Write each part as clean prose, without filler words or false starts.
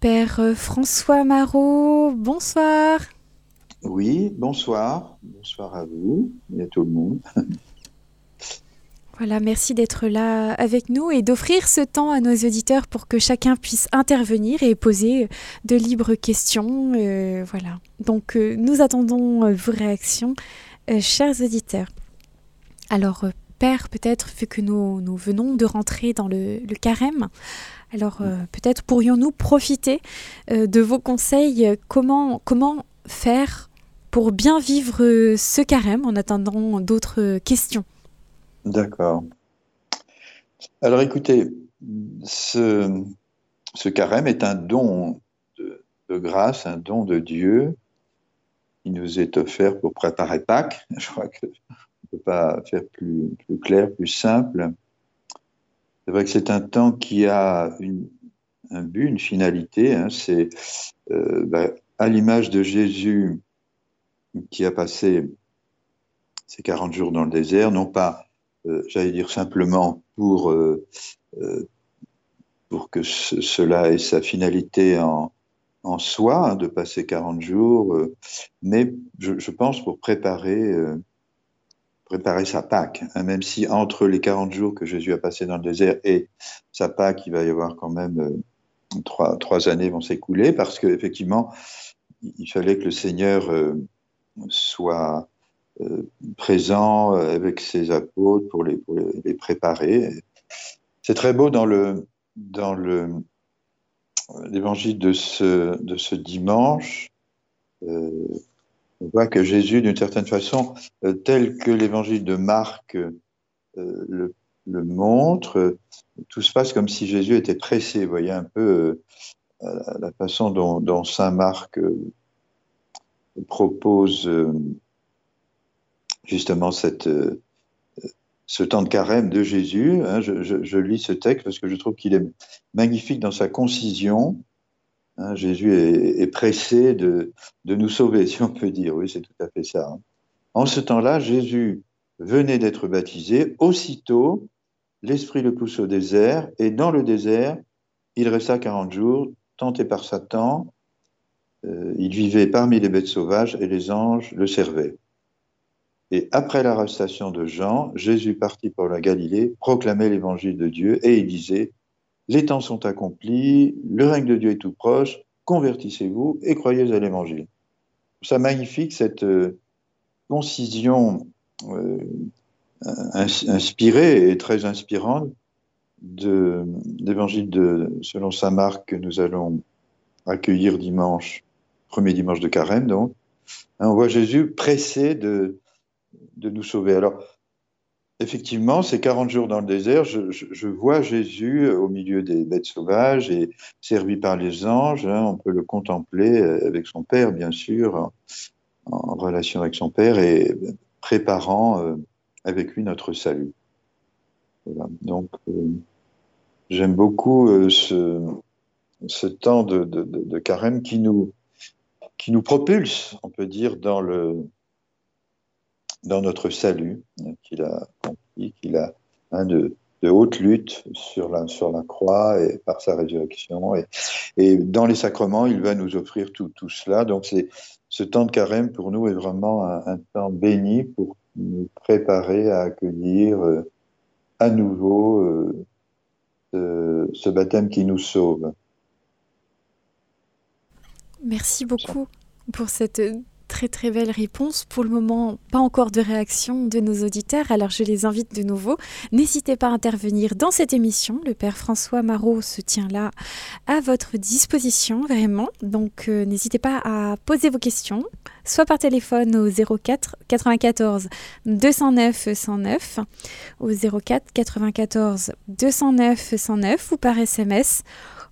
Père François Marot, bonsoir. Oui, bonsoir. Bonsoir à vous et à tout le monde. Voilà, merci d'être là avec nous et d'offrir ce temps à nos auditeurs pour que chacun puisse intervenir et poser de libres questions. Voilà. Donc, nous attendons vos réactions, chers auditeurs. Alors, Père, peut-être, vu que nous venons de rentrer dans le carême, alors peut-être pourrions-nous profiter de vos conseils. Comment faire pour bien vivre ce carême en attendant d'autres questions ? D'accord. Alors écoutez, ce carême est un don de grâce, un don de Dieu qui nous est offert pour préparer Pâques. Je crois qu'on ne peut pas faire plus clair, plus simple. C'est vrai que c'est un temps qui a un but, une finalité. C'est à l'image de Jésus qui a passé ces 40 jours dans le désert, non pas j'allais dire simplement pour que cela ait sa finalité en soi, de passer 40 jours, mais je pense pour préparer sa Pâque, même si entre les 40 jours que Jésus a passé dans le désert et sa Pâque, il va y avoir quand même trois années vont s'écouler, parce qu'effectivement, il fallait que le Seigneur soit présent avec ses apôtres pour les préparer. C'est très beau dans l'évangile de ce dimanche. On voit que Jésus, d'une certaine façon, tel que l'évangile de Marc le montre, tout se passe comme si Jésus était pressé. Vous voyez un peu la façon dont saint Marc propose justement ce temps de carême de Jésus. Je lis ce texte parce que je trouve qu'il est magnifique dans sa concision. Jésus est pressé de nous sauver, si on peut dire. Oui, c'est tout à fait ça. En ce temps-là, Jésus venait d'être baptisé. Aussitôt, l'Esprit le pousse au désert, et dans le désert, il resta 40 jours, tenté par Satan. Il vivait parmi les bêtes sauvages, et les anges le servaient. Et après l'arrestation de Jean, Jésus partit pour la Galilée, proclamait l'évangile de Dieu et il disait « Les temps sont accomplis, le règne de Dieu est tout proche, convertissez-vous et croyez à l'évangile. » C'est magnifique cette concision inspirée et très inspirante de l'évangile selon saint Marc que nous allons accueillir dimanche, premier dimanche de carême donc. On voit Jésus pressé de nous sauver. Alors, effectivement, ces 40 jours dans le désert, je vois Jésus au milieu des bêtes sauvages et servi par les anges. On peut le contempler avec son Père, bien sûr, en relation avec son Père et préparant avec lui notre salut. Voilà. Donc, j'aime beaucoup ce temps de carême qui nous propulse, on peut dire, dans notre salut, qu'il a accompli, qu'il a de haute lutte sur la croix et par sa résurrection. Et dans les sacrements, il va nous offrir tout cela. Donc, ce temps de carême, pour nous, est vraiment un temps béni pour nous préparer à accueillir à nouveau ce baptême qui nous sauve. Merci beaucoup pour cette très très belle réponse. Pour le moment, pas encore de réaction de nos auditeurs, alors je les invite de nouveau. N'hésitez pas à intervenir dans cette émission. Le Père François Marot se tient là à votre disposition, vraiment. Donc n'hésitez pas à poser vos questions, soit par téléphone au 04 94 209 109, au 04 94 209 109 ou par SMS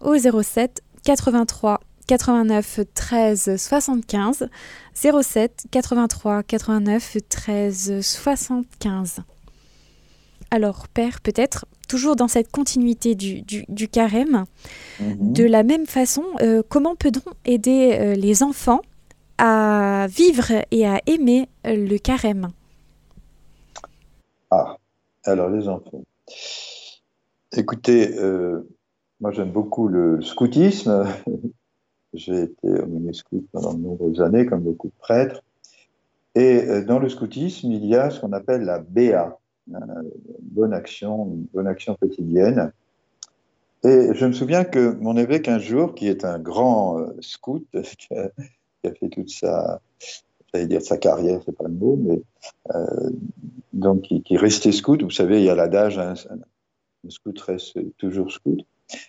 au 07 83 89 13 75 07 83 89 13 75. Alors Père, peut-être, toujours dans cette continuité du carême, de la même façon, comment peut-on aider les enfants à vivre et à aimer le carême ? Ah, alors les enfants. Écoutez, moi j'aime beaucoup le scoutisme. J'ai été aumônier scout pendant de nombreuses années, comme beaucoup de prêtres. Et dans le scoutisme, il y a ce qu'on appelle la BA, une bonne action quotidienne. Et je me souviens que mon évêque, un jour, qui est un grand scout, qui a fait toute sa... j'allais dire sa carrière, c'est pas le mot, mais donc qui restait scout. Vous savez, il y a l'adage, hein, un scout reste toujours scout.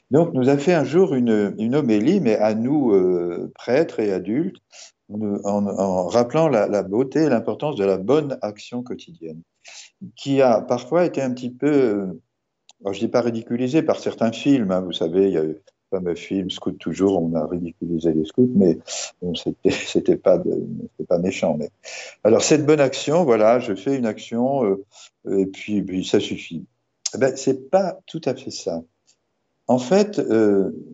Donc, nous a fait un jour une homélie, mais à nous, prêtres et adultes, en rappelant la beauté et l'importance de la bonne action quotidienne, qui a parfois été un petit peu, je ne dis pas ridiculisée par certains films, hein, vous savez, il y a eu le fameux film Scout toujours, on a ridiculisé les scouts, mais bon, c'était pas méchant. Mais... alors, cette bonne action, voilà, je fais une action, et puis ça suffit. Ben, c'est pas tout à fait ça. En fait,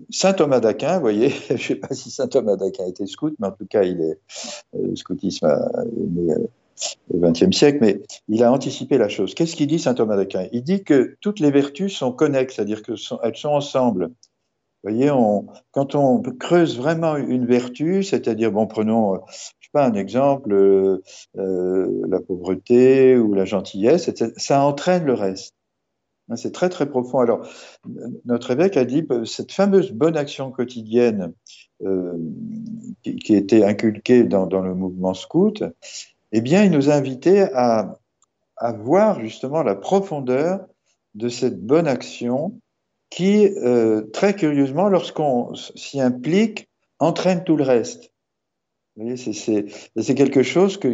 Saint Thomas d'Aquin, vous voyez, je ne sais pas si Saint Thomas d'Aquin était scout, mais en tout cas, il est le scoutisme est né au XXe siècle, mais il a anticipé la chose. Qu'est-ce qu'il dit, Saint Thomas d'Aquin? Il dit que toutes les vertus sont connexes, c'est-à-dire qu'elles sont ensemble. Vous voyez, quand on creuse vraiment une vertu, c'est-à-dire, bon, prenons, je ne sais pas, un exemple, la pauvreté ou la gentillesse, ça entraîne le reste. C'est très, très profond. Alors, notre évêque a dit cette fameuse bonne action quotidienne qui était inculquée dans le mouvement scout, eh bien, il nous a invités à voir justement la profondeur de cette bonne action qui, très curieusement, lorsqu'on s'y implique, entraîne tout le reste. Vous voyez, c'est quelque chose qui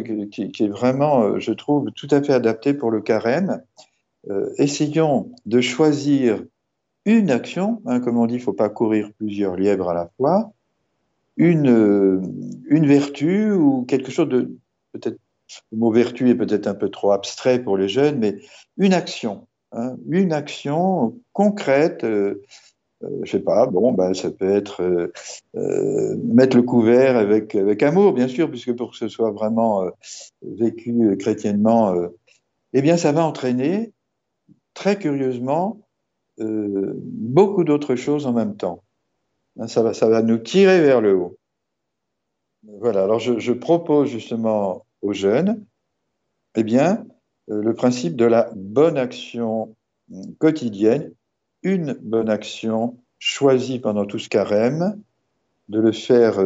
est vraiment, je trouve, tout à fait adapté pour le carême. Essayons de choisir une action, hein, comme on dit, il ne faut pas courir plusieurs lièvres à la fois, une vertu ou quelque chose de, peut-être, le mot vertu est peut-être un peu trop abstrait pour les jeunes, mais une action concrète, je ne sais pas, bon, ben, ça peut être mettre le couvert avec amour, bien sûr, puisque pour que ce soit vraiment vécu chrétiennement, eh bien, ça va entraîner, très curieusement, beaucoup d'autres choses en même temps. Ça va nous tirer vers le haut. Voilà, alors je propose justement aux jeunes, eh bien, le principe de la bonne action quotidienne, une bonne action choisie pendant tout ce carême, de le faire,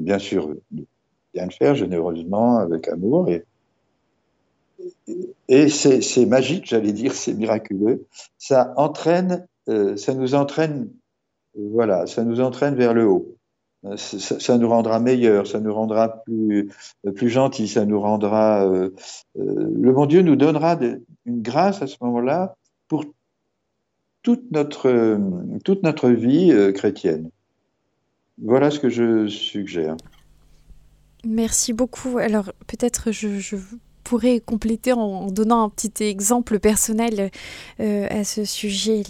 bien sûr, bien le faire généreusement, avec amour, et c'est magique, j'allais dire, c'est miraculeux. Ça nous entraîne, voilà, ça nous entraîne vers le haut. Ça nous rendra meilleurs, ça nous rendra plus gentils, ça nous rendra. Le bon Dieu nous donnera une grâce à ce moment-là pour toute notre vie chrétienne. Voilà ce que je suggère. Merci beaucoup. Alors peut-être je pourrais compléter en donnant un petit exemple personnel à ce sujet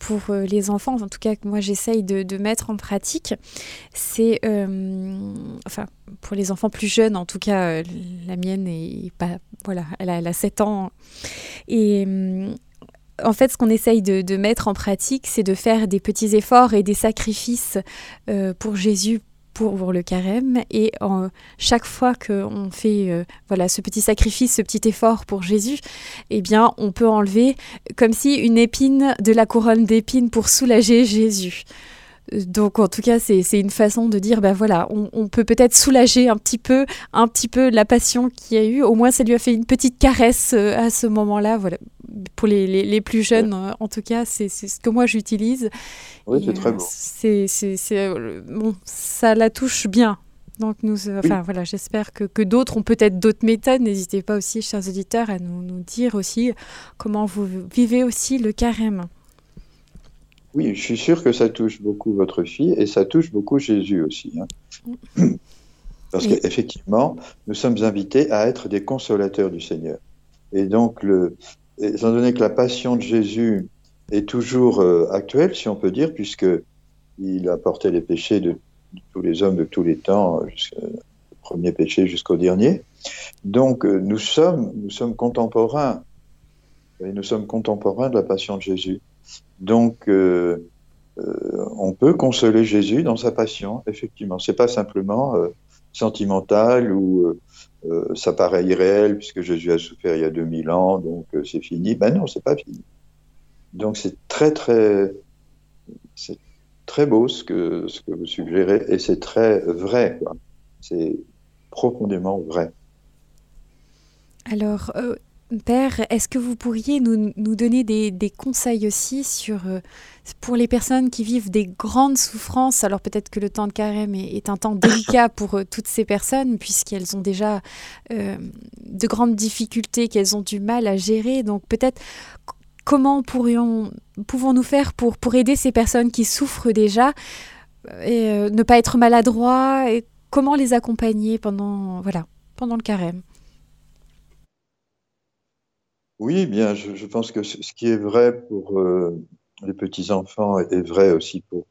pour les enfants, en tout cas que moi j'essaye de mettre en pratique. C'est, enfin, pour les enfants plus jeunes, en tout cas, la mienne est pas, voilà, elle a 7 ans. Et en fait, ce qu'on essaye de mettre en pratique, c'est de faire des petits efforts et des sacrifices pour Jésus, pour le carême, et chaque fois qu'on fait voilà, ce petit sacrifice, ce petit effort pour Jésus, eh bien, on peut enlever comme si une épine de la couronne d'épines pour soulager Jésus. Donc, en tout cas, c'est une façon de dire, ben voilà, on peut peut-être soulager un petit peu la passion qu'il y a eu. Au moins, ça lui a fait une petite caresse à ce moment-là. Voilà. Pour les plus jeunes, oui. En tout cas, c'est ce que moi j'utilise. Oui, c'est très beau. Bon, ça la touche bien. Donc, oui. Voilà, j'espère que d'autres ont peut-être d'autres méthodes. N'hésitez pas aussi, chers auditeurs, à nous dire aussi comment vous vivez aussi le carême. Oui, je suis sûr que ça touche beaucoup votre fille et ça touche beaucoup Jésus aussi. Hein. Parce qu'effectivement, nous sommes invités à être des consolateurs du Seigneur. Et donc, étant donné que la passion de Jésus est toujours actuelle, si on peut dire, puisqu'il a porté les péchés de tous les hommes de tous les temps, du premier péché jusqu'au dernier. Donc, nous sommes contemporains. Et nous sommes contemporains de la passion de Jésus. Donc, on peut consoler Jésus dans sa passion, effectivement. C'est pas simplement sentimental ou ça paraît irréel puisque Jésus a souffert il y a 2000 ans, donc c'est fini. Ben non, c'est pas fini. Donc c'est très beau ce que vous suggérez et c'est très vrai, quoi. C'est profondément vrai. Alors, Père, est-ce que vous pourriez nous donner des conseils aussi pour les personnes qui vivent des grandes souffrances? Alors peut-être que le temps de carême est un temps délicat pour toutes ces personnes, puisqu'elles ont déjà de grandes difficultés qu'elles ont du mal à gérer. Donc peut-être, comment pouvons-nous faire pour aider ces personnes qui souffrent déjà et ne pas être maladroits, et comment les accompagner pendant le carême? Oui, bien, je pense que ce qui est vrai pour les petits-enfants est vrai aussi pour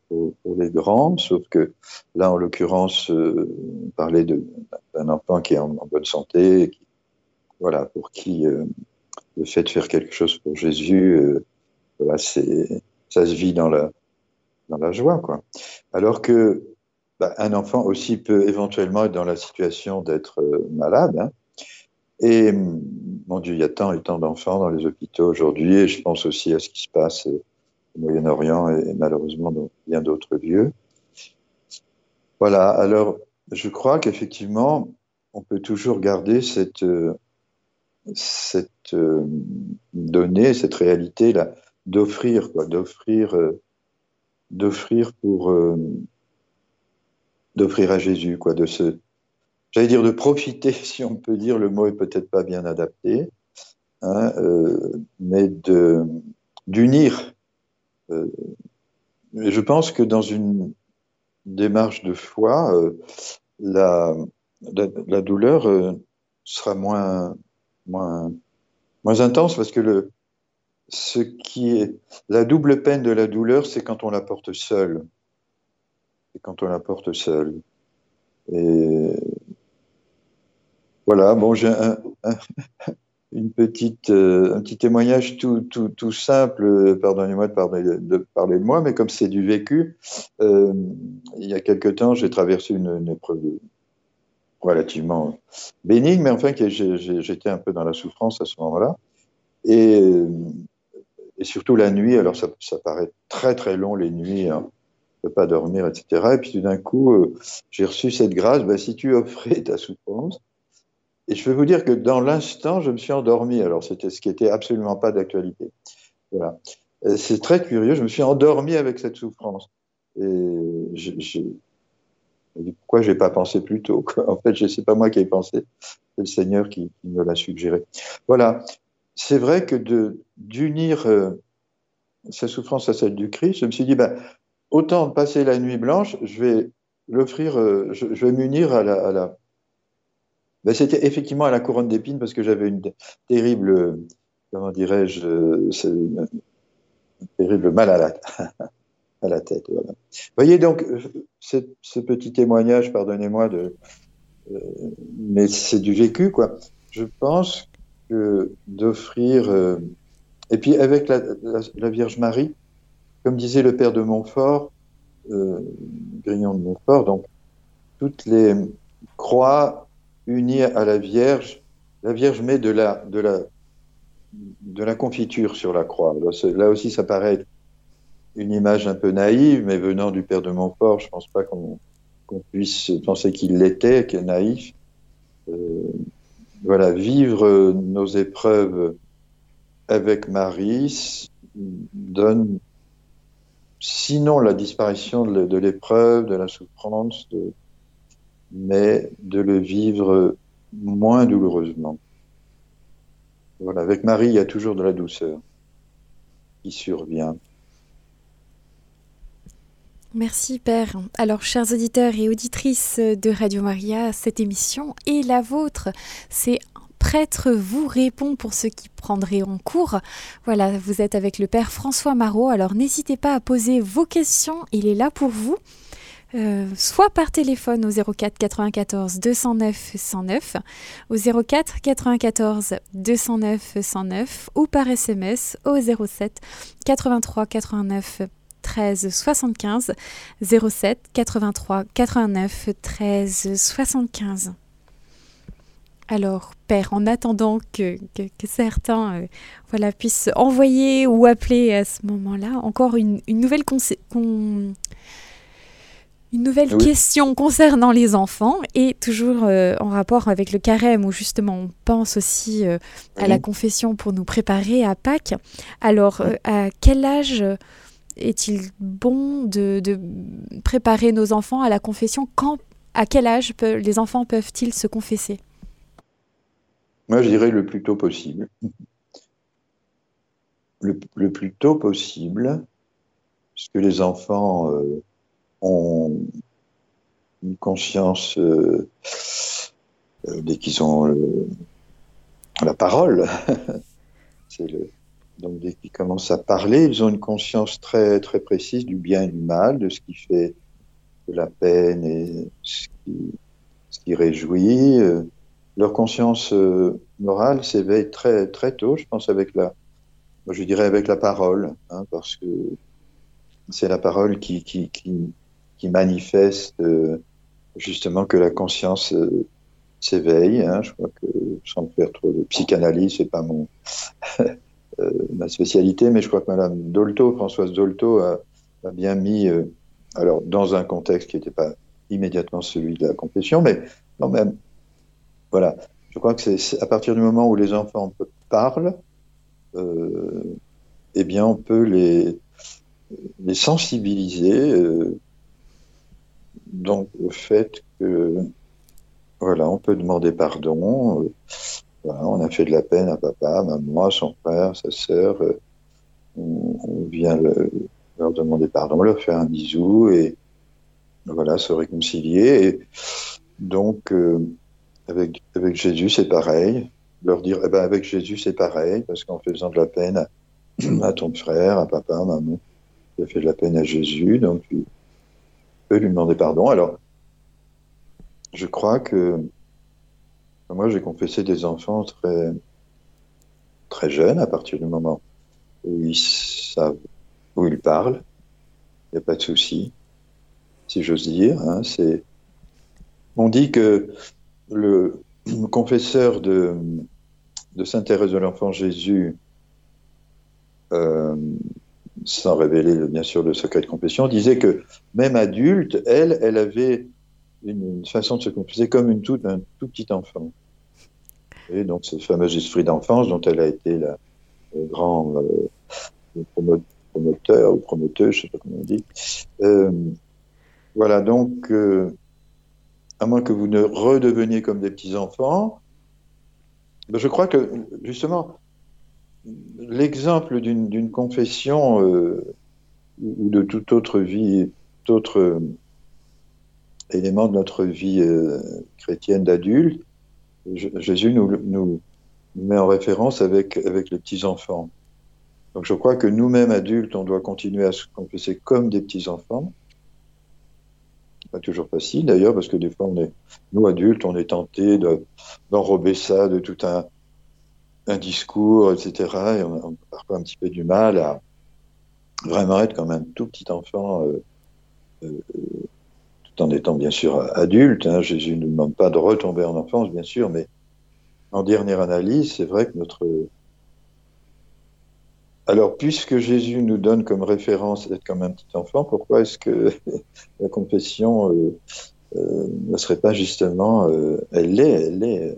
les grands, sauf que là, en l'occurrence, on parlait d'un enfant qui est en bonne santé, et pour qui le fait de faire quelque chose pour Jésus, ça se vit dans la joie, quoi. Alors que un enfant aussi peut éventuellement être dans la situation d'être malade, hein. Et, mon Dieu, il y a tant et tant d'enfants dans les hôpitaux aujourd'hui, et je pense aussi à ce qui se passe au Moyen-Orient et malheureusement dans bien d'autres lieux. Voilà, alors je crois qu'effectivement, on peut toujours garder cette donnée, cette réalité-là, d'offrir à Jésus, quoi, j'allais dire de profiter, si on peut dire, le mot est peut-être pas bien adapté, hein, mais d'unir. Je pense que dans une démarche de foi, la douleur sera moins intense, parce que ce qui est la double peine de la douleur, c'est quand on la porte seule. Et voilà, bon, j'ai un petit témoignage tout simple, pardonnez-moi de parler de moi, mais comme c'est du vécu, il y a quelque temps, j'ai traversé une épreuve relativement bénigne, mais enfin, j'étais un peu dans la souffrance à ce moment-là, et surtout la nuit. Alors ça paraît très très long les nuits, hein. On ne peut pas dormir, etc. Et puis tout d'un coup, j'ai reçu cette grâce, si tu offrais ta souffrance. Et je peux vous dire que dans l'instant, je me suis endormi. Alors, c'était ce qui n'était absolument pas d'actualité. Voilà. Et c'est très curieux. Je me suis endormi avec cette souffrance. Et pourquoi je n'ai pas pensé plus tôt, quoi. En fait, ce n'est pas moi qui ai pensé. C'est le Seigneur qui me l'a suggéré. Voilà. C'est vrai que d'unir sa souffrance à celle du Christ, je me suis dit, autant passer la nuit blanche, je vais l'offrir, je vais m'unir à la c'était effectivement à la couronne d'épines, parce que j'avais une terrible, terrible mal à la tête. Voilà. Vous voyez donc, ce petit témoignage, pardonnez-moi, mais c'est du vécu, quoi. Je pense que d'offrir, et puis avec la Vierge Marie, comme disait le père de Montfort, Grignion de Montfort, donc toutes les croix unie à la Vierge met de la confiture sur la croix. Alors, là aussi, ça paraît une image un peu naïve, mais venant du père de Montfort, je ne pense pas qu'on puisse penser qu'il l'était, qu'il est naïf. Vivre nos épreuves avec Marie donne, sinon la disparition de l'épreuve, de la souffrance, mais de le vivre moins douloureusement. Voilà, avec Marie, il y a toujours de la douceur qui survient. Merci Père. Alors chers auditeurs et auditrices de Radio Maria, cette émission est la vôtre. C'est Un prêtre vous répond pour ceux qui prendrez en cours. Voilà, vous êtes avec le Père François Marot. Alors n'hésitez pas à poser vos questions, il est là pour vous. Soit par téléphone au 04 94 209 109, au 04 94 209 109 ou par SMS au 07 83 89 13 75 07 83 89 13 75. Alors, Père, en attendant que certains puissent envoyer ou appeler à ce moment-là, encore une nouvelle question concernant les enfants et toujours en rapport avec le carême où justement on pense aussi à la confession pour nous préparer à Pâques. Alors, à quel âge est-il bon de préparer nos enfants à la confession ? À quel âge les enfants peuvent-ils se confesser ? Moi, je dirais le plus tôt possible. Le plus tôt possible, parce que les enfants... ont une conscience dès qu'ils ont la parole. Donc dès qu'ils commencent à parler, ils ont une conscience très, très précise du bien et du mal, de ce qui fait de la peine et ce qui réjouit. Leur conscience morale s'éveille très, très tôt, je pense, avec la parole, parce que c'est la parole qui manifeste justement que la conscience s'éveille. Je crois que, sans me faire trop de psychanalyse, c'est pas ma spécialité, mais je crois que Madame Dolto, Françoise Dolto, a bien mis, alors dans un contexte qui n'était pas immédiatement celui de la confession, mais quand même, voilà. Je crois que c'est à partir du moment où les enfants parlent, on peut les sensibiliser donc au fait que on peut demander pardon, on a fait de la peine à papa, à maman, à son frère, à sa sœur, on vient leur demander pardon, leur faire un bisou et se réconcilier, et donc avec Jésus c'est pareil, leur dire avec Jésus c'est pareil, parce qu'en faisant de la peine à ton frère, à papa, à maman, tu as fait de la peine à Jésus, donc tu peux lui demander pardon. Alors, je crois que moi, j'ai confessé des enfants très, très jeunes, à partir du moment où ils savent, où ils parlent. Il n'y a pas de souci, si j'ose dire. On dit que le confesseur de Sainte Thérèse de l'Enfant Jésus, sans révéler bien sûr le secret de confession, disait que même adulte, elle avait une façon de se confesser comme un tout petit enfant. Et donc ce fameux esprit d'enfance dont elle a été le grand promoteur ou promoteuse, je ne sais pas comment on dit. À moins que vous ne redeveniez comme des petits enfants, je crois que justement... l'exemple d'une confession ou de tout autre élément de notre vie chrétienne d'adulte, Jésus nous met en référence avec les petits-enfants. Donc je crois que nous-mêmes adultes, on doit continuer à se confesser comme des petits-enfants. Pas toujours facile d'ailleurs, parce que des fois, nous adultes, on est tentés d'enrober ça de tout un discours, etc. Et on a parfois un petit peu du mal à vraiment être comme un tout petit enfant, tout en étant bien sûr adulte. Jésus ne nous demande pas de retomber en enfance, bien sûr, mais en dernière analyse, c'est vrai que alors, puisque Jésus nous donne comme référence d'être comme un petit enfant, pourquoi est-ce que la confession ne serait pas justement... elle l'est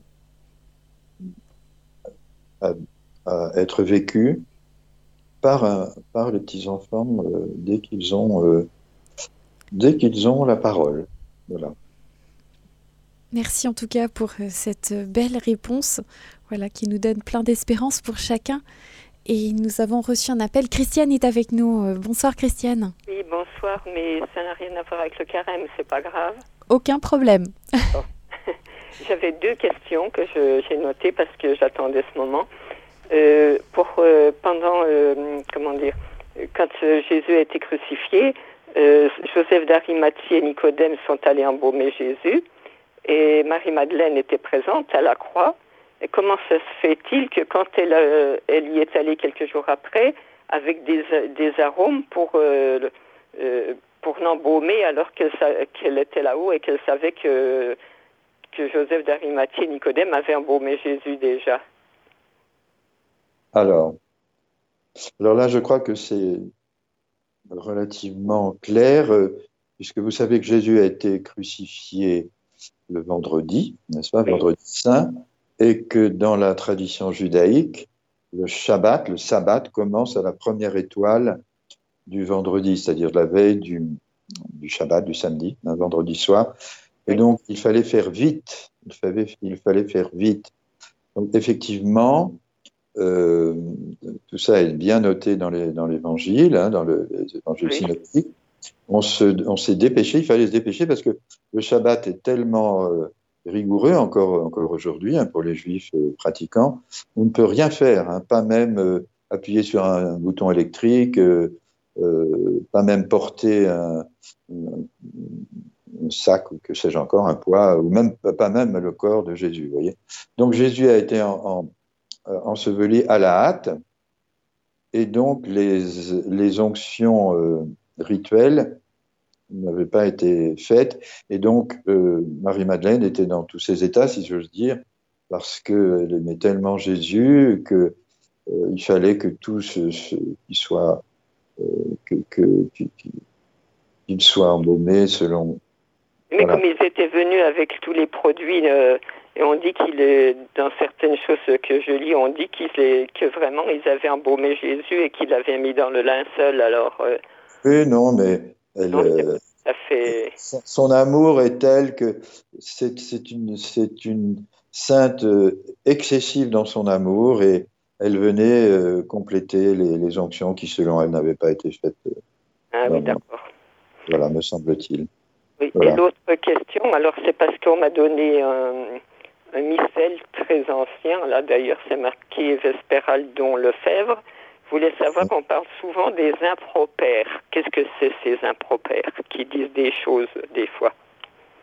à être vécu par les petits-enfants dès qu'ils ont la parole. Voilà. Merci en tout cas pour cette belle réponse qui nous donne plein d'espérance pour chacun. Et nous avons reçu un appel. Christiane est avec nous. Bonsoir Christiane. Oui, bonsoir, mais ça n'a rien à voir avec le carême, c'est pas grave. Aucun problème. Oh. J'avais deux questions que j'ai notées parce que j'attendais ce moment. Quand Jésus a été crucifié, Joseph d'Arimathie et Nicodème sont allés embaumer Jésus et Marie-Madeleine était présente à la croix. Et comment ça se fait-il que quand elle y est allée quelques jours après, avec des arômes pour l'embaumer, alors qu'elle était là-haut et qu'elle savait que Joseph d'Arimathie et Nicodème avaient embaumé Jésus déjà. Alors là, je crois que c'est relativement clair, puisque vous savez que Jésus a été crucifié le vendredi, n'est-ce pas, vendredi saint, et que dans la tradition judaïque, le sabbat commence à la première étoile du vendredi, c'est-à-dire la veille du Shabbat, du samedi, un vendredi soir. Et donc, il fallait faire vite. Donc, effectivement, tout ça est bien noté dans l'évangile, dans les évangiles synoptiques. On s'est dépêché, il fallait se dépêcher parce que le Shabbat est tellement rigoureux, encore aujourd'hui, pour les Juifs pratiquants. On ne peut rien faire, pas même appuyer sur un bouton électrique, pas même porter un sac ou que sais-je encore, un poids, ou même pas même le corps de Jésus, vous voyez. Donc Jésus a été enseveli à la hâte, et donc les onctions rituelles n'avaient pas été faites, et donc Marie-Madeleine était dans tous ses états, si j'ose dire, parce qu'elle aimait tellement Jésus qu'il fallait que tout ce qui soit qu'il soit embaumé selon... Mais voilà. Comme ils étaient venus avec tous les produits, et on dit qu'il est, dans certaines choses que je lis, on dit que vraiment ils avaient embaumé Jésus et qu'ils l'avaient mis dans le linceul, alors... Oui, non, mais... ça fait... Son amour est tel que c'est une sainte excessive dans son amour, et elle venait compléter les onctions qui, selon elle, n'avaient pas été faites. Oui, d'accord. Voilà, me semble-t-il. Oui, voilà. Et l'autre question, alors c'est parce qu'on m'a donné un missel très ancien, là d'ailleurs c'est marqué Vesperal Don Lefèvre. Je voulais savoir qu'on parle souvent des impropères. Qu'est-ce que c'est ces impropères qui disent des choses des fois?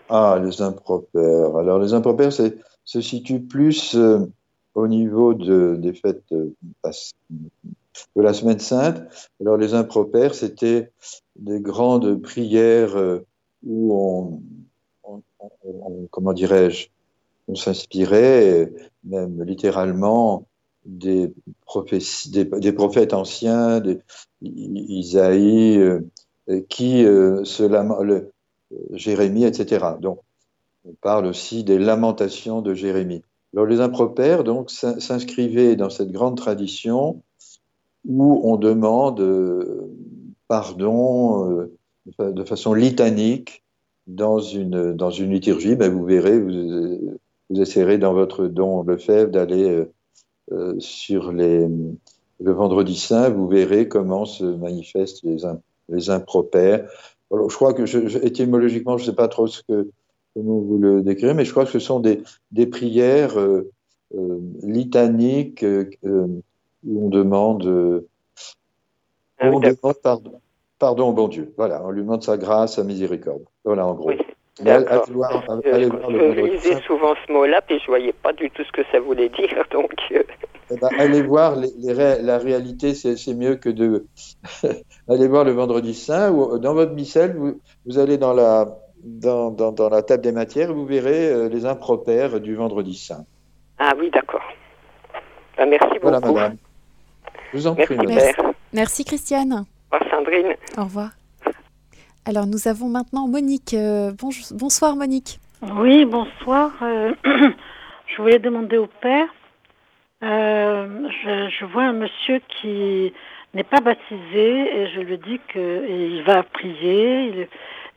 Ah, les impropères. Alors les impropères se situent plus... au niveau des fêtes de la Semaine Sainte. Alors les impropères, c'était des grandes prières où on s'inspirait, même littéralement, des prophètes anciens, Isaïe, Jérémie, etc. Donc on parle aussi des lamentations de Jérémie. Alors les impropères donc s'inscrivaient dans cette grande tradition où on demande pardon de façon litanique dans une liturgie. Ben, vous verrez, vous essaierez dans votre don Lefèvre d'aller sur le vendredi saint, vous verrez comment se manifestent les impropères. Alors, je crois que étymologiquement, je ne sais pas trop ce que... comment vous le décrirez, mais je crois que ce sont des prières litaniques où on demande, pardon au bon Dieu. Voilà, on lui demande sa grâce, sa miséricorde. Voilà, en gros. Oui, d'accord. Je lisais souvent ce mot-là, puis je ne voyais pas du tout ce que ça voulait dire. Donc... allez voir la réalité, c'est mieux que de... allez voir le vendredi saint, où, dans votre missel, vous allez dans la... Dans la table des matières, vous verrez les impropères du vendredi saint. Ah oui, d'accord. Ben, merci beaucoup. Madame. Je vous en prie. Merci Christiane. Au revoir Sandrine. Au revoir. Alors nous avons maintenant Monique. Bonsoir Monique. Oui, bonsoir. Je voulais demander au père. Je vois un monsieur qui n'est pas baptisé et je lui dis qu'il va prier.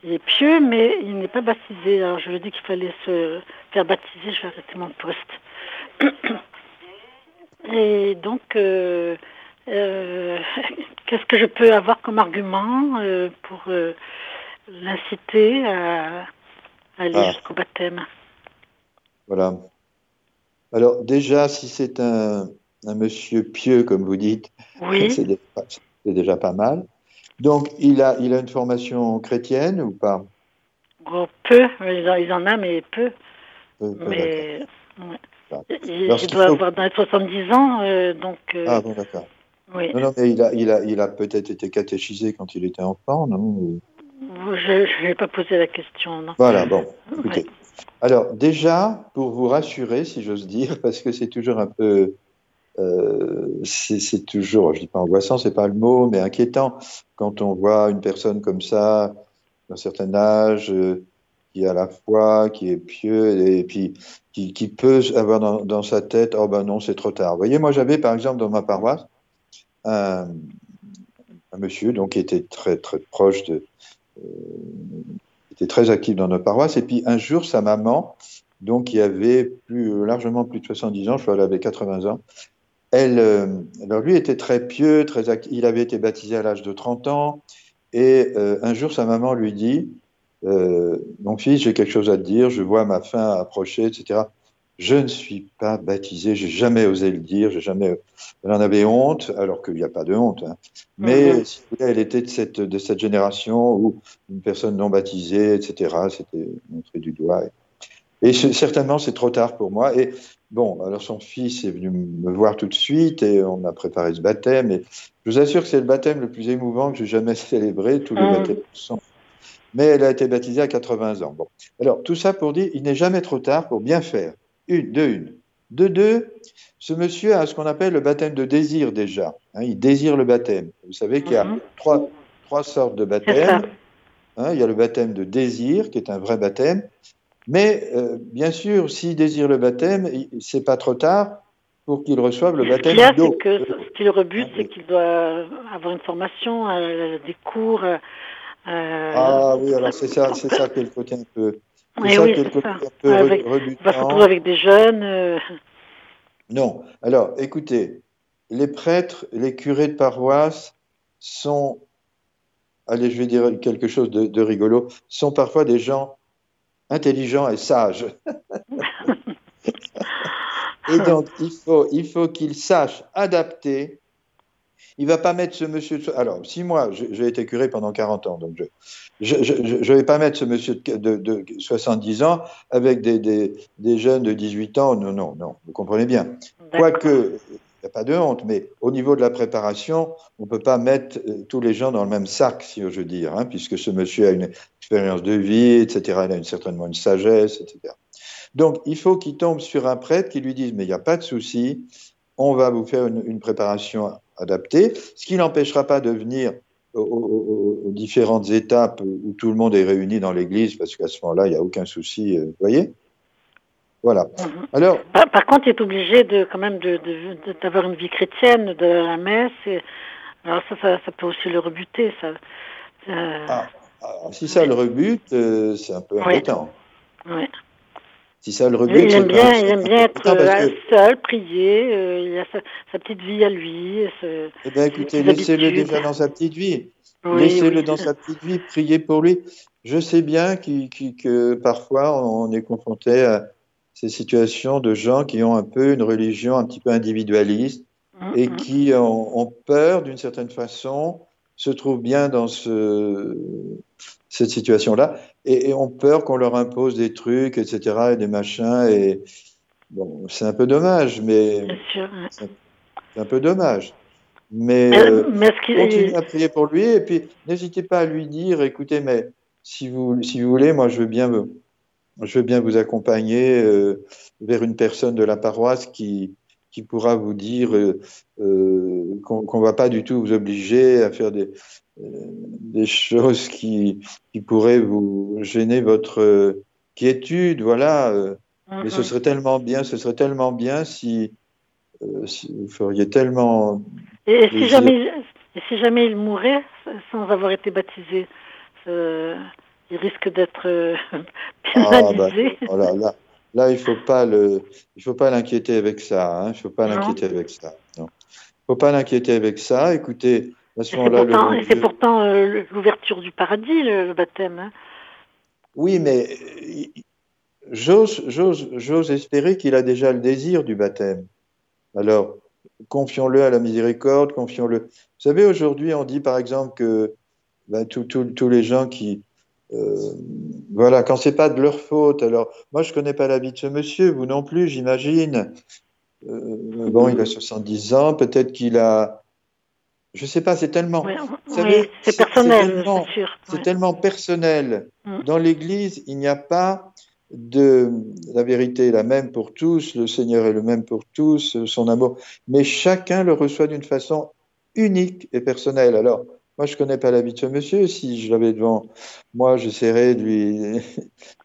Il est pieux, mais il n'est pas baptisé. Alors, je lui ai dit qu'il fallait se faire baptiser. Je vais arrêter mon poste. Et donc, qu'est-ce que je peux avoir comme argument pour l'inciter à aller jusqu'au baptême? Voilà. Alors, déjà, si c'est un monsieur pieux, comme vous dites, c'est déjà pas mal. Donc, il a une formation chrétienne ou pas? Oh, peu. Il en a, mais peu. Mais ouais. Il doit avoir dans les 70 ans, donc... Ah bon, d'accord. Oui. Non, non, mais il a peut-être été catéchisé quand il était enfant, non? Je n'ai pas posé la question, non. Voilà, bon, écoutez. Ouais. Alors, déjà, pour vous rassurer, si j'ose dire, parce que c'est toujours un peu... c'est toujours, je ne dis pas angoissant, c'est pas le mot, mais inquiétant, quand on voit une personne comme ça, d'un certain âge, qui a la foi, qui est pieux, et puis qui peut avoir dans sa tête « Oh ben non, c'est trop tard ». Vous voyez, moi j'avais par exemple dans ma paroisse un monsieur donc, qui était très, très proche de... était très actif dans notre paroisse, et puis un jour, sa maman, donc qui avait largement plus de 70 ans, je crois qu'elle avait 80 ans, alors lui était très pieux, très actif, il avait été baptisé à l'âge de 30 ans, et un jour, sa maman lui dit « Mon fils, j'ai quelque chose à te dire, je vois ma fin approcher, etc. Je ne suis pas baptisé, j'ai jamais osé le dire, elle en avait honte, alors qu'il n'y a pas de honte. Hein. Mais si vous voulez, elle était de cette génération où une personne non baptisée, etc., c'était montré du doigt. Et certainement, c'est trop tard pour moi. Et bon, alors son fils est venu me voir tout de suite et on a préparé ce baptême. Et je vous assure que c'est le baptême le plus émouvant que j'ai jamais célébré, tous les baptêmes sont. Mais elle a été baptisée à 80 ans. Bon. Alors, tout ça pour dire, il n'est jamais trop tard pour bien faire. De deux, ce monsieur a ce qu'on appelle le baptême de désir déjà. Hein, il désire le baptême. Vous savez qu'il y a trois sortes de baptêmes. Hein, il y a le baptême de désir, qui est un vrai baptême. Mais bien sûr, s'il désire le baptême, c'est pas trop tard pour qu'il reçoive le baptême d'eau. Ce qu'il rebute, c'est qu'il doit avoir une formation, des cours. Oui, alors c'est ça qui est le côté un peu... On va se retrouver avec des jeunes. Non. Alors, écoutez, les prêtres, les curés de paroisse sont, allez, je vais dire quelque chose de rigolo, sont parfois des gens intelligents et sages. Et donc, il faut qu'ils sachent adapter. Il ne va pas mettre ce monsieur... Alors, si moi, j'ai été curé pendant 40 ans, donc je ne vais pas mettre ce monsieur de 70 ans avec des jeunes de 18 ans. Non, non, non, vous comprenez bien. Quoique, il n'y a pas de honte, mais au niveau de la préparation, on ne peut pas mettre tous les gens dans le même sac, si je veux dire, hein, puisque ce monsieur a une expérience de vie, etc., il a certainement une sagesse, etc. Donc, il faut qu'il tombe sur un prêtre qui lui dise « Mais il n'y a pas de souci, on va vous faire une préparation adapté, ce qui n'empêchera pas de venir aux différentes étapes où tout le monde est réuni dans l'église, parce qu'à ce moment-là, il n'y a aucun souci, vous voyez ? Voilà. Alors, par contre, il est obligé d'avoir une vie chrétienne, de la messe, alors ça peut aussi le rebuter, ça. Si ça le rebute, c'est un peu inquiétant. Oui. Si ça le rebute, il aime bien être seul, prier, il a sa petite vie à lui. Eh bien écoutez, laissez-le déjà dans sa petite vie. Oui, laissez-le dans sa petite vie, priez pour lui. Je sais bien que parfois on est confronté à ces situations de gens qui ont un peu une religion un petit peu individualiste et qui ont peur d'une certaine façon, se trouvent bien dans cette situation-là, et ont peur qu'on leur impose des trucs, etc., et des machins, et bon, c'est un peu dommage, mais... Bien sûr. C'est un peu dommage. Mais continuez à prier pour lui, et puis n'hésitez pas à lui dire, écoutez, mais si vous voulez, moi je veux bien vous accompagner vers une personne de la paroisse qui pourra vous dire qu'on ne va pas du tout vous obliger à faire des choses qui pourraient vous gêner votre quiétude, voilà. Mais ce serait tellement bien si vous feriez tellement... Et si jamais il mourait sans avoir été baptisé, il risque d'être pénalisé. Là, il faut pas l'inquiéter avec ça. Hein. Non. Faut pas l'inquiéter avec ça. Écoutez, à ce moment-là, c'est pourtant l'ouverture du paradis, le baptême. Hein. Oui, mais j'ose espérer qu'il a déjà le désir du baptême. Alors, confions-le à la miséricorde, confions-le. Vous savez, aujourd'hui, on dit par exemple que tous les gens qui voilà, quand c'est pas de leur faute. Alors, moi, je connais pas la vie de ce monsieur, vous non plus, j'imagine. Bon, il a 70 ans, peut-être qu'il a Je ne sais pas, c'est tellement... Oui, c'est personnel, c'est sûr. C'est tellement personnel. Dans l'Église, il n'y a pas de... La vérité est la même pour tous, le Seigneur est le même pour tous, son amour. Mais chacun le reçoit d'une façon unique et personnelle. Alors, moi, je ne connais pas la vie de ce monsieur. Si je l'avais devant moi, j'essaierais de lui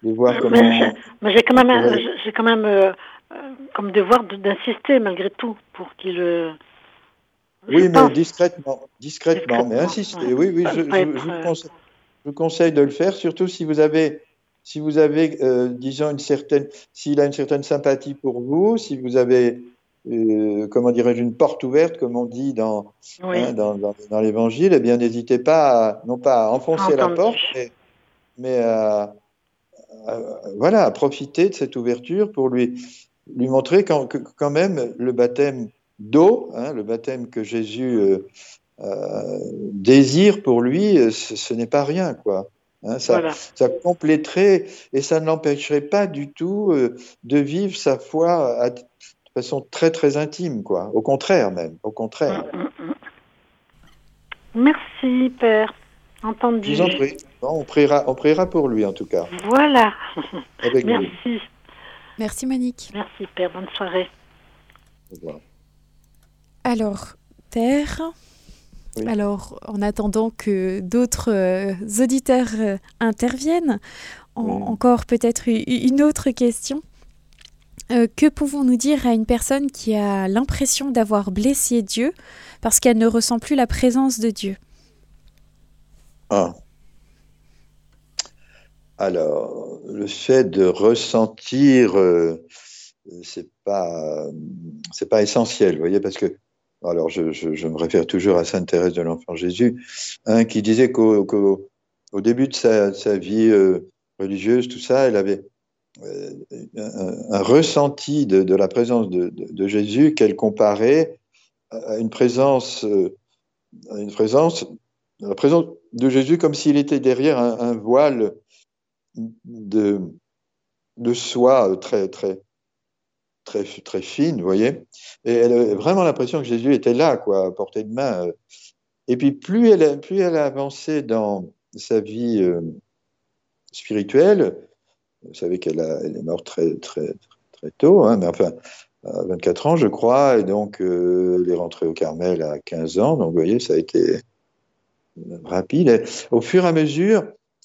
de voir comment... Mais j'ai quand même comme devoir d'insister, malgré tout, pour qu'il... Oui, mais discrètement, mais insistez. Ouais. Oui, je vous conseille de le faire, surtout si vous avez, disons, s'il a une certaine sympathie pour vous, si vous avez, comment dirais-je, une porte ouverte, comme on dit dans l'Évangile, eh bien, n'hésitez pas, non pas à enfoncer la porte, mais à profiter de cette ouverture pour lui montrer quand même le baptême d'eau, le baptême que Jésus désire pour lui, ce n'est pas rien, quoi. Ça compléterait et ça ne l'empêcherait pas du tout de vivre sa foi de façon très très intime, quoi. Au contraire même, Merci, Père. Entendu. Je vous en prie. On priera pour lui en tout cas. Voilà. Merci. Lui. Merci Manique. Merci Père, bonne soirée. Au revoir. Alors, Père, oui. Alors, en attendant que d'autres auditeurs interviennent, encore peut-être une autre question. Que pouvons-nous dire à une personne qui a l'impression d'avoir blessé Dieu parce qu'elle ne ressent plus la présence de Dieu ? Alors, le fait de ressentir, c'est pas essentiel, vous voyez, parce que alors, je me réfère toujours à Sainte Thérèse de l'Enfant Jésus, qui disait qu'au début de sa vie religieuse, tout ça, elle avait un ressenti de la présence de Jésus qu'elle comparait à la présence de Jésus comme s'il était derrière un voile de soie très, très... très, très fine, vous voyez. Et elle avait vraiment l'impression que Jésus était là, quoi, à portée de main. Et puis, plus elle a avancé dans sa vie spirituelle, vous savez qu'elle est morte très, très, très tôt, mais enfin, à 24 ans, je crois, et donc, elle est rentrée au Carmel à 15 ans, donc, vous voyez, ça a été rapide. Et, au fur et à mesure,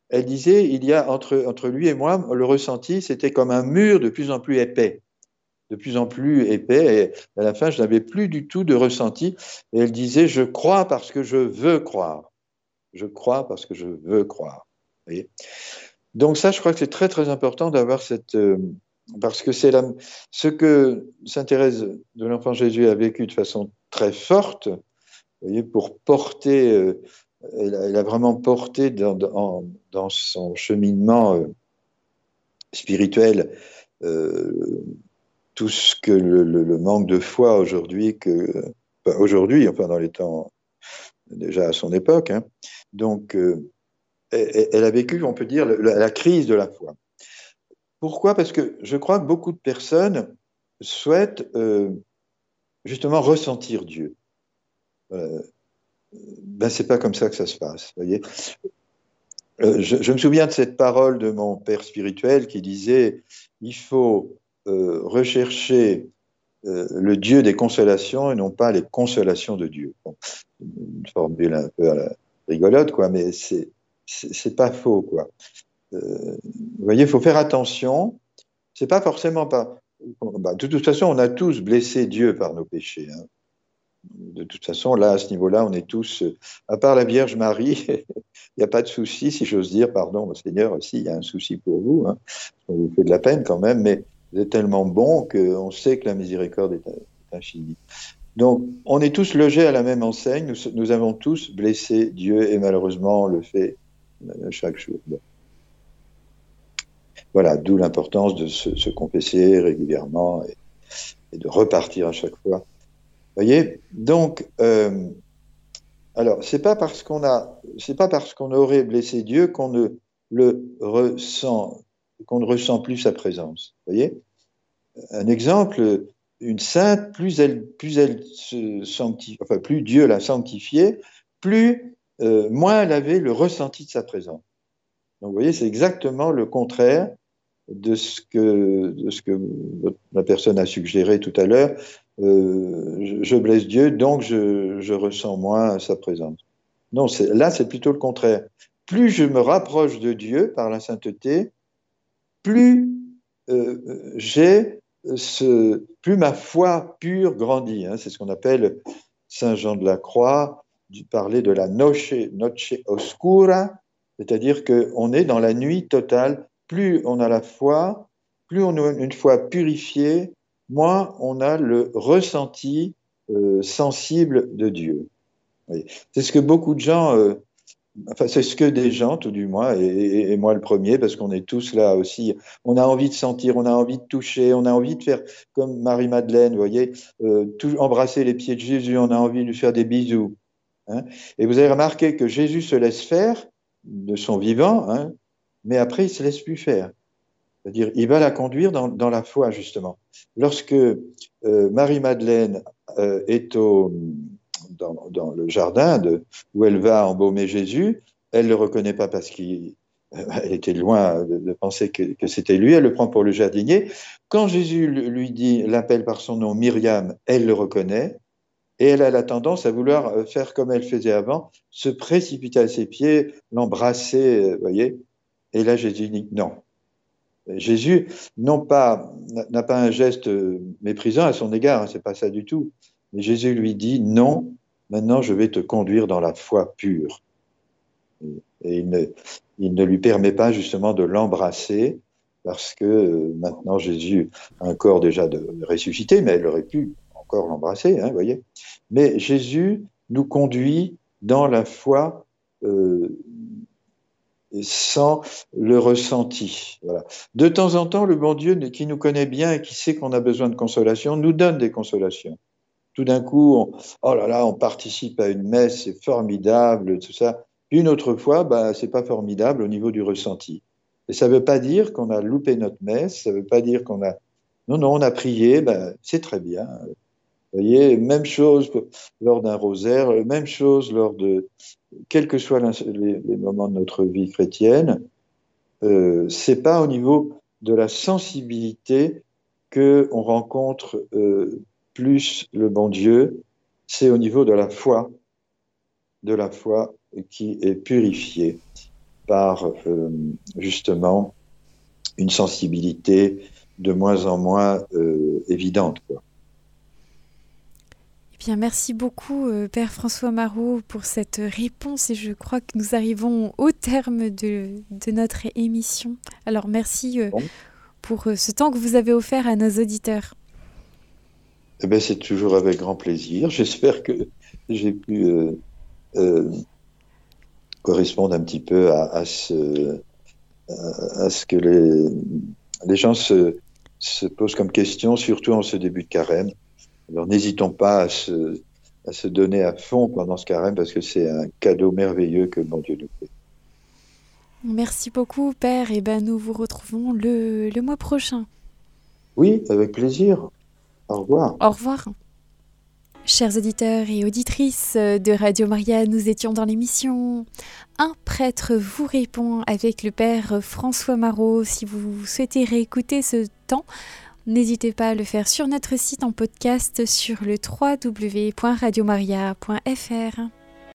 elle disait, il y a, entre lui et moi, le ressenti, c'était comme un mur de plus en plus épais. Et à la fin, je n'avais plus du tout de ressenti. Et elle disait, je crois parce que je veux croire. Vous voyez ? Donc ça, je crois que c'est très, très important d'avoir cette... parce que c'est ce que Sainte Thérèse de l'Enfant Jésus a vécu de façon très forte, vous voyez, pour porter... elle a vraiment porté dans son cheminement spirituel... tout ce que le manque de foi aujourd'hui, dans les temps, déjà à son époque. Donc, elle a vécu, on peut dire, la crise de la foi. Pourquoi ? Parce que je crois que beaucoup de personnes souhaitent justement ressentir Dieu. C'est pas comme ça que ça se passe, vous voyez ? Je me souviens de cette parole de mon père spirituel qui disait « Il faut... rechercher le Dieu des consolations et non pas les consolations de Dieu. » Bon, une formule un peu à la rigolote, quoi, mais c'est pas faux, quoi. Vous voyez, il faut faire attention. C'est pas forcément pas. De toute façon, on a tous blessé Dieu par nos péchés. De toute façon, là, à ce niveau-là, on est tous, à part la Vierge Marie, il n'y a pas de souci, si j'ose dire, pardon, Seigneur, si, il y a un souci pour vous, on vous fait de la peine quand même, mais vous êtes tellement bon qu'on sait que la miséricorde est infinie. Donc, on est tous logés à la même enseigne, nous avons tous blessé Dieu, et malheureusement, on le fait chaque jour. Voilà, d'où l'importance de se confesser régulièrement et de repartir à chaque fois. Vous voyez ? Donc, alors, c'est pas parce qu'on aurait blessé Dieu qu'on ne ressent plus sa présence. Vous voyez ? Un exemple, une sainte, plus Dieu l'a sanctifiée, moins elle avait le ressenti de sa présence. Donc vous voyez, c'est exactement le contraire de ce que la personne a suggéré tout à l'heure. Je blesse Dieu, donc je ressens moins sa présence. Non, là c'est plutôt le contraire. Plus je me rapproche de Dieu par la sainteté, plus ma foi pure grandit. Hein, c'est ce qu'on appelle Saint Jean de la Croix, parler de la noche oscura, c'est-à-dire qu'on est dans la nuit totale. Plus on a la foi, plus on a une foi purifiée, moins on a le ressenti sensible de Dieu. C'est ce que beaucoup de gens, c'est ce que des gens tout du moins, et moi le premier, parce qu'on est tous là aussi, on a envie de sentir, on a envie de toucher, on a envie de faire comme Marie-Madeleine, vous voyez, embrasser les pieds de Jésus, on a envie de lui faire des bisous. Hein. Et vous avez remarqué que Jésus se laisse faire de son vivant, hein, mais après il ne se laisse plus faire. C'est-à-dire, il va la conduire dans la foi, justement. Lorsque Marie-Madeleine est dans le jardin où elle va embaumer Jésus, elle ne le reconnaît pas parce qu'elle était loin de penser que c'était lui, elle le prend pour le jardinier. Quand Jésus l'appelle par son nom Myriam, elle le reconnaît, et elle a la tendance à vouloir faire comme elle faisait avant, se précipiter à ses pieds, l'embrasser, vous voyez. Et là, Jésus dit non. Jésus n'a pas un geste méprisant à son égard, hein, c'est pas ça du tout. Mais Jésus lui dit non, maintenant je vais te conduire dans la foi pure. Et il ne lui permet pas justement de l'embrasser parce que maintenant Jésus a un corps déjà de ressuscité, mais elle aurait pu encore l'embrasser, hein, voyez. Mais Jésus nous conduit dans la foi sans le ressenti. Voilà. De temps en temps, le bon Dieu qui nous connaît bien et qui sait qu'on a besoin de consolation, nous donne des consolations. Tout d'un coup, oh là là, on participe à une messe, c'est formidable, tout ça. Une autre fois, bah, c'est pas formidable au niveau du ressenti. Et ça ne veut pas dire qu'on a loupé notre messe, ça ne veut pas dire qu'on a... Non, on a prié, bah, c'est très bien. Vous voyez, même chose lors d'un rosaire, même chose lors de... Quels que soient les moments de notre vie chrétienne, ce n'est pas au niveau de la sensibilité qu'on rencontre plus le bon Dieu, c'est au niveau de la foi qui est purifiée par justement une sensibilité de moins en moins évidente, quoi. Bien, merci beaucoup, Père François Marot, pour cette réponse. Et je crois que nous arrivons au terme de notre émission. Alors, merci pour ce temps que vous avez offert à nos auditeurs. Eh bien, c'est toujours avec grand plaisir. J'espère que j'ai pu correspondre un petit peu à ce que les gens se posent comme question, surtout en ce début de carême. Alors n'hésitons pas à se donner à fond pendant ce carême parce que c'est un cadeau merveilleux que mon Dieu nous fait. Merci beaucoup, Père. Et ben, nous vous retrouvons le mois prochain. Oui, avec plaisir. Au revoir. Au revoir. Chers auditeurs et auditrices de Radio Maria, nous étions dans l'émission « Un prêtre vous répond » avec le Père François Marot. Si vous souhaitez réécouter ce temps, n'hésitez pas à le faire sur notre site en podcast sur le www.radiomaria.fr.